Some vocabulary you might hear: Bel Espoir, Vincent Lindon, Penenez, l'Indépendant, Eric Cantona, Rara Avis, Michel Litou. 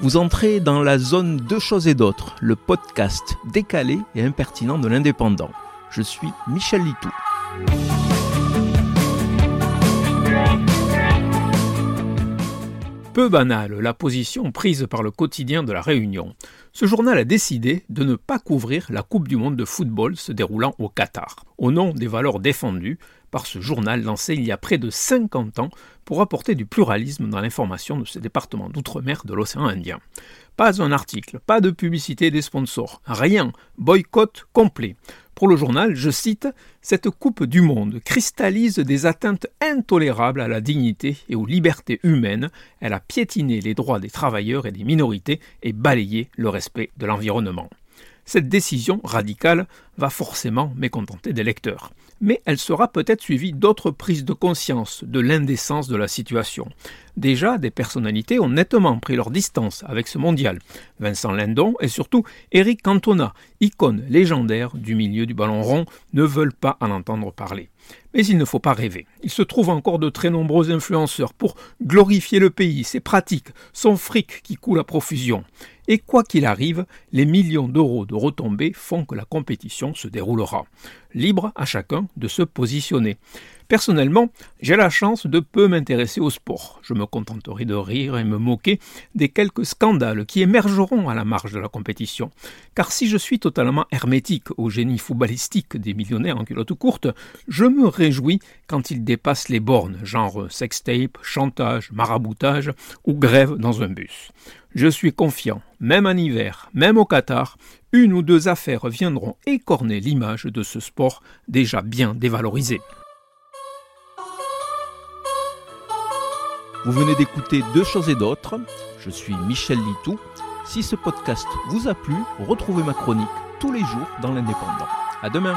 Vous entrez dans la zone Deux choses et d'autres, le podcast décalé et impertinent de l'Indépendant. Je suis Michel Litou. Peu banale, la position prise par le quotidien de La Réunion. Ce journal a décidé de ne pas couvrir la Coupe du monde de football se déroulant au Qatar, au nom des valeurs défendues par ce journal lancé il y a près de 50 ans pour apporter du pluralisme dans l'information de ce département d'outre-mer de l'océan Indien. Pas un article, pas de publicité des sponsors, rien, boycott complet. Pour le journal, je cite, « Cette Coupe du Monde cristallise des atteintes intolérables à la dignité et aux libertés humaines. Elle a piétiné les droits des travailleurs et des minorités et balayé le respect de l'environnement. » Cette décision radicale va forcément mécontenter des lecteurs. Mais elle sera peut-être suivie d'autres prises de conscience de l'indécence de la situation. Déjà, des personnalités ont nettement pris leur distance avec ce mondial. Vincent Lindon et surtout Eric Cantona, icône légendaire du milieu du ballon rond, ne veulent pas en entendre parler. Mais il ne faut pas rêver. Il se trouve encore de très nombreux influenceurs pour glorifier le pays, ses pratiques, son fric qui coule à profusion. Et quoi qu'il arrive, les millions d'euros de retombées font que la compétition se déroulera. Libre à chacun de se positionner. Personnellement, j'ai la chance de peu m'intéresser au sport. Je me contenterai de rire et me moquer des quelques scandales qui émergeront à la marge de la compétition. Car si je suis totalement hermétique au génie footballistique des millionnaires en culotte courte, je me réjouis quand ils dépassent les bornes, genre sextape, chantage, maraboutage ou grève dans un bus. Je suis confiant, même en hiver, même au Qatar, une ou deux affaires viendront écorner l'image de ce sport déjà bien dévalorisé. Vous venez d'écouter Deux choses et d'autres. Je suis Michel Litou. Si ce podcast vous a plu, retrouvez ma chronique tous les jours dans l'Indépendant. À demain!